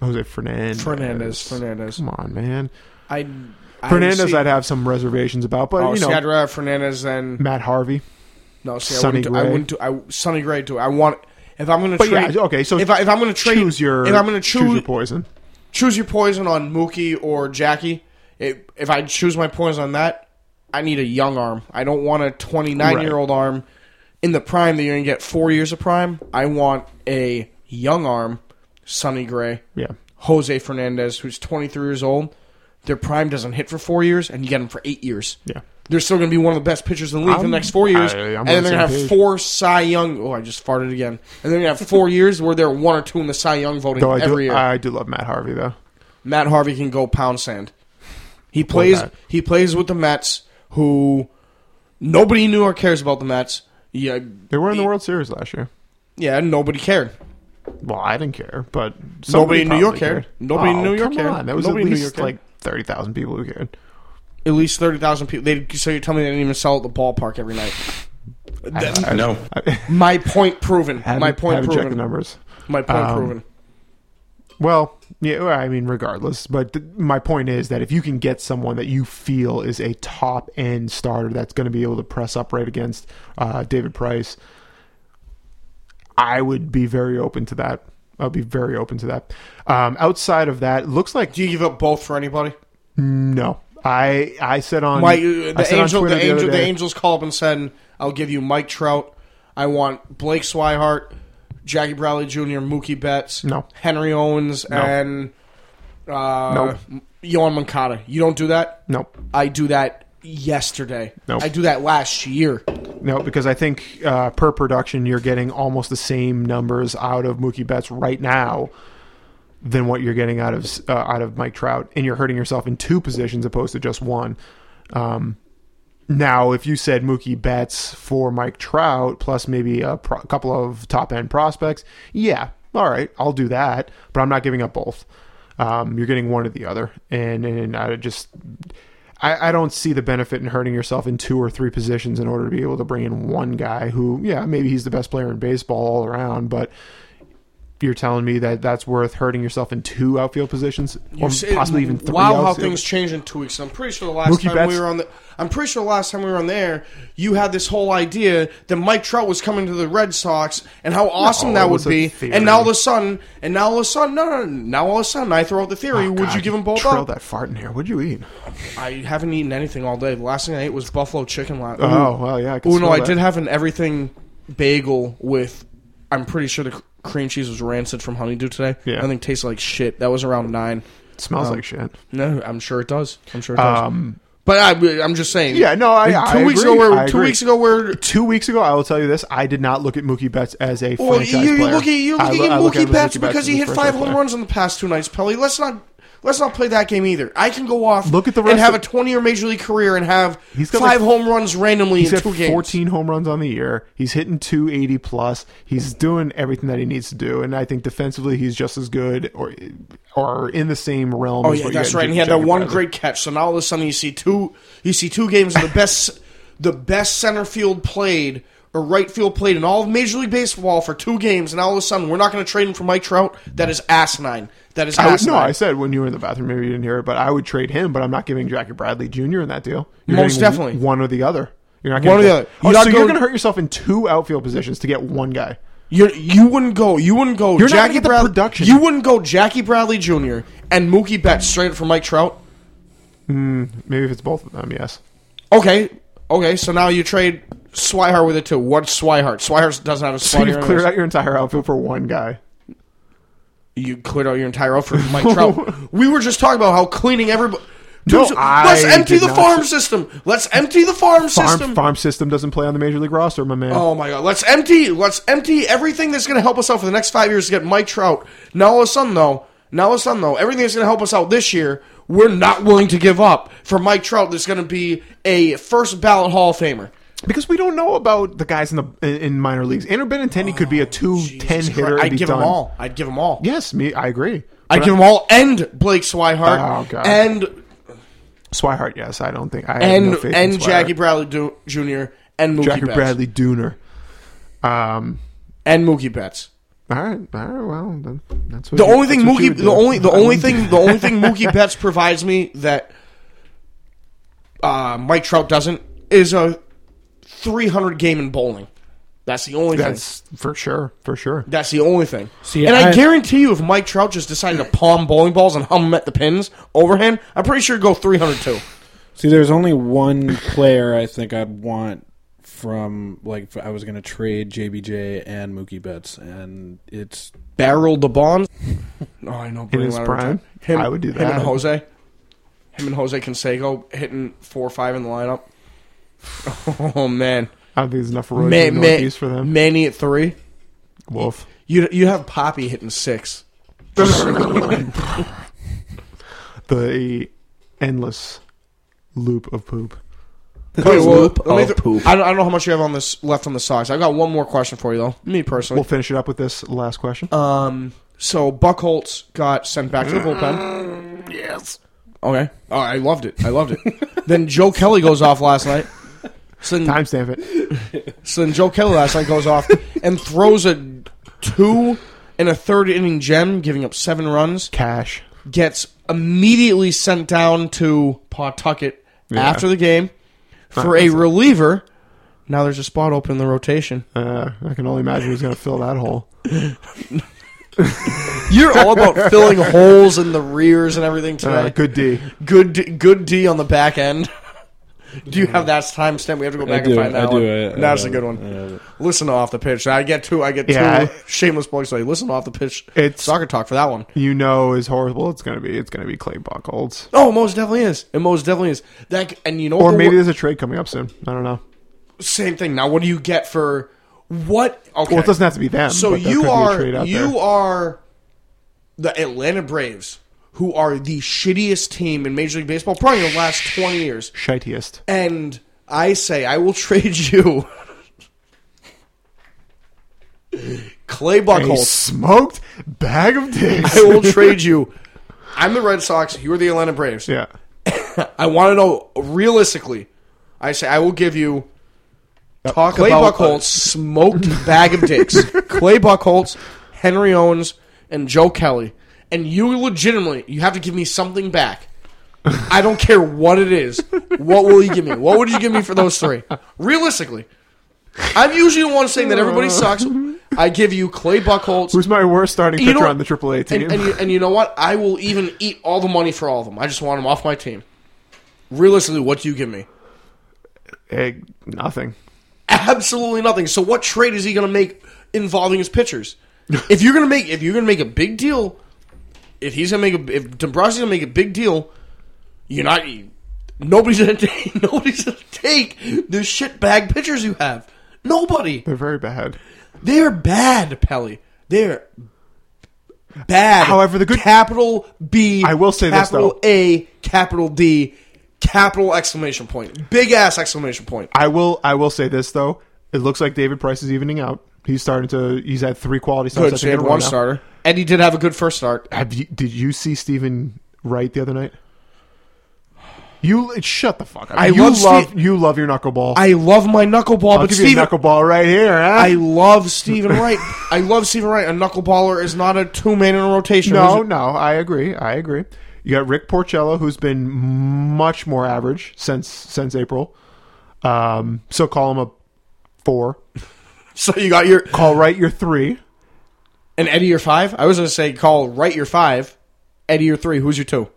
Jose Fernandez. Fernandez. Come on, man. I'd have some reservations about, but see, I'd rather Fernandez than Matt Harvey. No, see, I wouldn't do Sonny Gray too. I want if I'm going to trade. Yeah, okay, so if I'm going to trade, choose your poison. Choose your poison on Mookie or Jackie. If I choose my poison on that, I need a young arm. I don't want a 29-year-old arm in the prime that you're going to get 4 years of prime. I want a young arm, Sonny Gray, Jose Fernandez, who's 23 years old. Their prime doesn't hit for 4 years, and you get them for 8 years. Yeah. They're still going to be one of the best pitchers in the league for the next 4 years. And then they're going to have four Cy Young. Oh, I just farted again. And they're going to have four years where they're one or two in the Cy Young voting every year. I do love Matt Harvey, though. Matt Harvey can go pound sand. He plays with the Mets, who nobody knew or cares about the Mets. Yeah, they were in the World Series last year. Yeah, nobody cared. Well, I didn't care, but nobody in New York cared. Nobody in New York cared. Come on, that was at least like 30,000 people who cared. At least 30,000 people. So you're telling me they didn't even sell at the ballpark every night? I know. My point proven. Check the numbers. My point proven. Well, yeah. I mean, regardless. But my point is that if you can get someone that you feel is a top-end starter that's going to be able to press up right against David Price, I would be very open to that. I'll be very open to that. Outside of that, it looks like... Do you give up both for anybody? No. I said on Twitter the Angels called up and said, I'll give you Mike Trout. I want Blake Swihart, Jackie Bradley Jr., Mookie Betts, Henry Owens, and Yohan Moncada. You don't do that? No. I do that yesterday. No. I do that last year. No, because I think per production, you're getting almost the same numbers out of Mookie Betts right now than what you're getting out of Mike Trout, and you're hurting yourself in two positions opposed to just one. Now, if you said Mookie Betts for Mike Trout plus maybe a couple of top-end prospects, yeah, all right, I'll do that, but I'm not giving up both. You're getting one or the other, and I just... I don't see the benefit in hurting yourself in two or three positions in order to be able to bring in one guy who, yeah, maybe he's the best player in baseball all around, but you're telling me that that's worth hurting yourself in two outfield positions, or possibly even three? Wow, how things change in 2 weeks. I'm pretty sure the last time we were on the, you had this whole idea that Mike Trout was coming to the Red Sox and how awesome that would be. And now all of a sudden, now all of a sudden, I throw out the theory. Would you give them both up? Trail that fart in here. What'd you eat? I haven't eaten anything all day. The last thing I ate was buffalo chicken. Yeah. I did have an everything bagel with. I'm pretty sure the cream cheese was rancid from honeydew today. Yeah. I think it tasted like shit. That was around 9. It smells like shit. No, I'm sure it does. But I'm just saying. Yeah, no, Two weeks ago, I will tell you this. I did not look at Mookie Betts as a franchise player. You're looking at Mookie Betts because he hit 5 home runs in the past 2 nights, Pelly. Let's not play that game either. I can go off and have a 20-year major league career and have 5 home runs randomly in 2 games. He's got 14 home runs on the year. He's hitting 280 plus. He's doing everything that he needs to do. And I think defensively he's just as good or in the same realm. Oh, yeah, that's right. And he had that one great catch. So now all of a sudden you see two games of the best center field played or right field played in all of Major League Baseball for 2 games, and all of a sudden we're not going to trade him for Mike Trout. That is asinine. I said when you were in the bathroom, maybe you didn't hear it, but I would trade him, but I'm not giving Jackie Bradley Jr. in that deal. You're most definitely one or the other. You're not getting one or the other. You're going to hurt yourself in 2 outfield positions to get one guy. You wouldn't go. You're Jackie not Bradley. The production. You wouldn't go Jackie Bradley Jr. and Mookie Betts straight up for Mike Trout. Maybe if it's both of them, yes. Okay. So now you trade Swihart with it too. What's Swihart? Swihart doesn't have a spot. So you've cleared out your entire outfield for one guy. You cleared out your entire outfit for Mike Trout. We were just talking about how cleaning everybody. Let's empty the farm system. Let's empty the farm system. Farm system doesn't play on the Major League roster, my man. Oh, my God. Let's empty everything that's going to help us out for the next 5 years to get Mike Trout. Now all of a sudden, though, everything that's going to help us out this year, we're not willing to give up for Mike Trout that's going to be a first ballot Hall of Famer. Because we don't know about the guys in minor leagues. Andrew Benintendi could be a 2-10 hitter. I'd give them all. Yes, I agree. I'd give them all and Blake Swihart. Oh, God. And Swihart, yes. I don't think. I have no faith in Jackie Bradley Jr. and Mookie Betts. Jackie Bradley Jr. And Mookie Betts. All right. Well, then that's what the only thing Mookie Betts provides me that Mike Trout doesn't is a 300 game in bowling. That's the only thing. That's for sure. That's the only thing. See, and I guarantee you, if Mike Trout just decided to palm bowling balls and hum them at the pins overhand, I'm pretty sure he'd go 300 too. See, there's only one player I think I'd want from, like, I was going to trade JBJ and Mookie Betts, and it's Barrel DeBond. Oh, I know. In his prime, I would do that. Him and Jose Canseco hitting 4 or 5 in the lineup. Oh, man. I don't think there's enough room in the Northeast for them. Manny at 3. Wolf. You have Poppy hitting 6. The endless loop of poop. I don't know how much you have on this left on the Sox. I got one more question for you, though. Me, personally. We'll finish it up with this last question. So, Buckholz got sent back to the bullpen. Yes. Okay. Oh, I loved it. Then Joe Kelly goes off last night. Timestamp it. So then Joe Kelly last night goes off and throws a 2 and a 3rd inning gem, giving up 7 runs. Cash. Gets immediately sent down to Pawtucket after the game for a reliever. Now there's a spot open in the rotation. I can only imagine who's going to fill that hole. You're all about filling holes in the rears and everything today. Good D. Good D on the back end. Do you have that timestamp? We have to go back and find that one. That's a good one. Listen to Off the Pitch. I get two shameless plugs today. Listen to Off the Pitch. It's soccer talk for that one. You know as horrible it's going to be. It's going to be Clay Buchholz. Oh, it most definitely is. That, and you know, or maybe there's a trade coming up soon. I don't know. Same thing. Now, what do you get for... What? Okay. Well, it doesn't have to be them. So you are the Atlanta Braves, who are the shittiest team in Major League Baseball, probably in the last 20 years. Shittiest. And I say I will trade you Clay Buchholz, a smoked bag of dicks. I will trade you. I'm the Red Sox. You are the Atlanta Braves. Yeah. I want to know realistically. I say I will give you. Talk Clay about Buchholz, smoked bag of dicks. Clay Buchholz, Henry Owens, and Joe Kelly, and you legitimately, you have to give me something back. I don't care what it is. What will you give me? What would you give me for those three? Realistically. I'm usually the one saying that everybody sucks. I give you Clay Buchholz. Who's my worst starting pitcher on the AAA team. And you know what? I will even eat all the money for all of them. I just want them off my team. Realistically, what do you give me? Nothing. Absolutely nothing. So what trade is he going to make involving his pitchers? If you're going to make a big deal, if Dombrowski's going to make a big deal, nobody's going to take the shitbag pitchers you have. Nobody. They're very bad. They're bad, Pelly. They're bad. However, the good capital B, I will say this though. Capital A, capital D, capital exclamation point. Big ass exclamation point. I will say this though. It looks like David Price is evening out. He's had three quality starts. Good, so he had one starter. And he did have a good first start. Did you see Stephen Wright the other night? Shut the fuck up. You love your knuckleball. I love my knuckleball. I'll give you a knuckleball right here. Huh? I love Stephen Wright. I love Stephen Wright. A knuckleballer is not a two-man in a rotation. No, I agree. You got Rick Porcello, who's been much more average since April. So call him a 4. So you got your... Call Wright your 3. And Eddie your 5? I was going to say call Wright your 5, Eddie your 3. Who's your 2?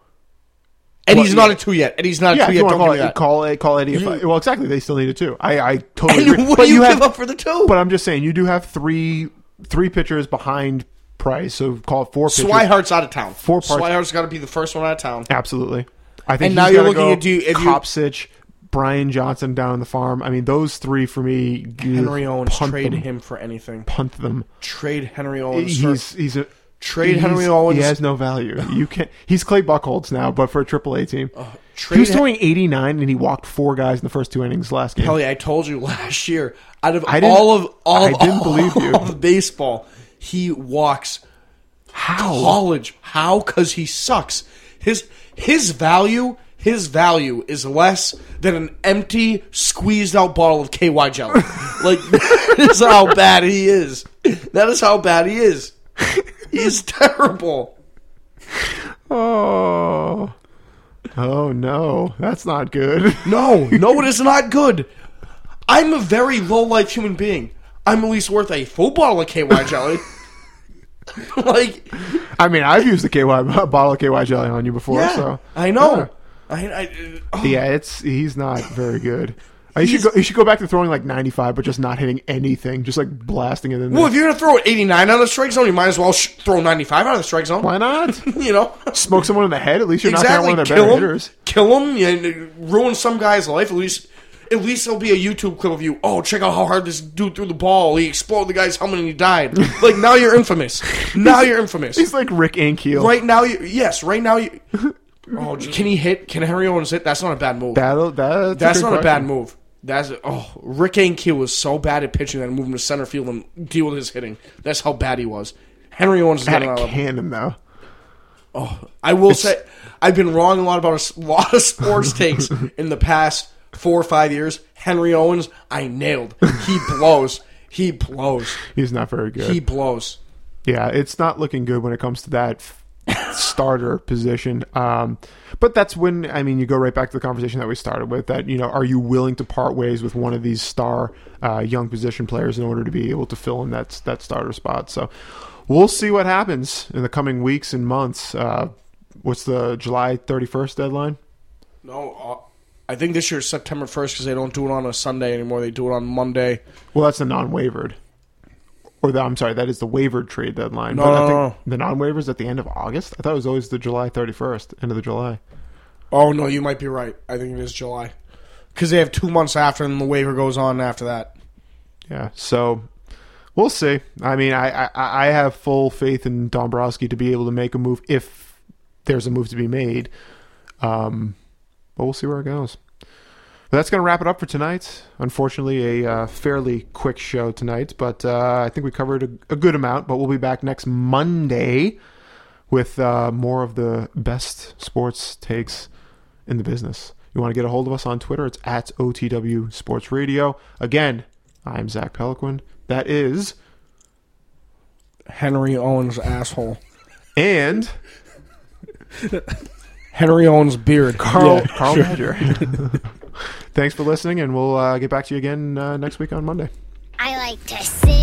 Eddie's not a 2 yet. Eddie's not a 2 yet. Don't call that. Call Eddie a 5. Well, exactly. They still need a 2. I totally agree. What do you give up for the 2? But I'm just saying, you do have three pitchers behind Price, so call it 4 pitchers. Swihart's out of town. 4 parts. Swihart's got to be the first one out of town. Absolutely. I think. And now you're looking at Kopsich, Brian Johnson down on the farm. I mean, those three for me. Henry Owens, trade him for anything. Punt them. Trade Henry Owens. He has no value. You can't. He's Clay Buchholz now, but for a AAA team. He was throwing 89, and he walked 4 guys in the first 2 innings last game. Kelly, I told you last year. Out of all of baseball, he walks. How? College? How? Because he sucks. His value is less than an empty, squeezed-out bottle of KY jelly. Like, that is how bad he is. That is how bad he is. He's terrible. Oh no, that's not good. No, it is not good. I'm a very low-life human being. I'm at least worth a full bottle of KY jelly. Like, I mean, I've used a bottle of KY jelly on you before. Yeah, so I know. Yeah. He's not very good. You should go back to throwing like 95, but just not hitting anything, just like blasting it in there. Well, if you're going to throw 89 out of the strike zone, you might as well throw 95 out of the strike zone. Why not? You know? Smoke someone in the head. At least you're not one of their better hitters. Kill him. You ruin some guy's life. At least there'll be a YouTube clip of you. Oh, check out how hard this dude threw the ball. He exploded the guy's helmet and he died. Like, now you're infamous. He's like Rick Ankiel. Right now, oh, can he hit? Can Henry Owens hit? That's not a bad move. That's not a bad move. Rick Ankiel was so bad at pitching that I moved him to center field and deal with his hitting. That's how bad he was. Henry Owens is not a cannon though. Oh, I will say I've been wrong about a lot of sports takes in the past 4 or 5 years. Henry Owens, I nailed. He blows. He's not very good. He blows. Yeah, it's not looking good when it comes to that starter position. But that's when, I mean, you go right back to the conversation that we started with, that, you know, are you willing to part ways with one of these star young position players in order to be able to fill in that starter spot? So we'll see what happens in the coming weeks and months. What's the July 31st deadline? I think this year is September 1st because they don't do it on a Sunday anymore. They do it on Monday. Well, that's the non-waivered. I'm sorry, that is the waivered trade deadline. No. The non-waivers at the end of August? I thought it was always the July 31st, end of the July. Oh, no, you might be right. I think it is July. Because they have 2 months after, and the waiver goes on after that. Yeah, so we'll see. I mean, I have full faith in Dombrowski to be able to make a move if there's a move to be made. But we'll see where it goes. But that's going to wrap it up for tonight. Unfortunately, a fairly quick show tonight, but I think we covered a good amount. But we'll be back next Monday with more of the best sports takes in the business. You want to get a hold of us on Twitter? It's at OTW Sports Radio. Again, I'm Zach Peliquin. That is Henry Owens' asshole. And Henry Owens' beard. Carl Badger. Thanks for listening, and we'll get back to you again next week on Monday. I like to see.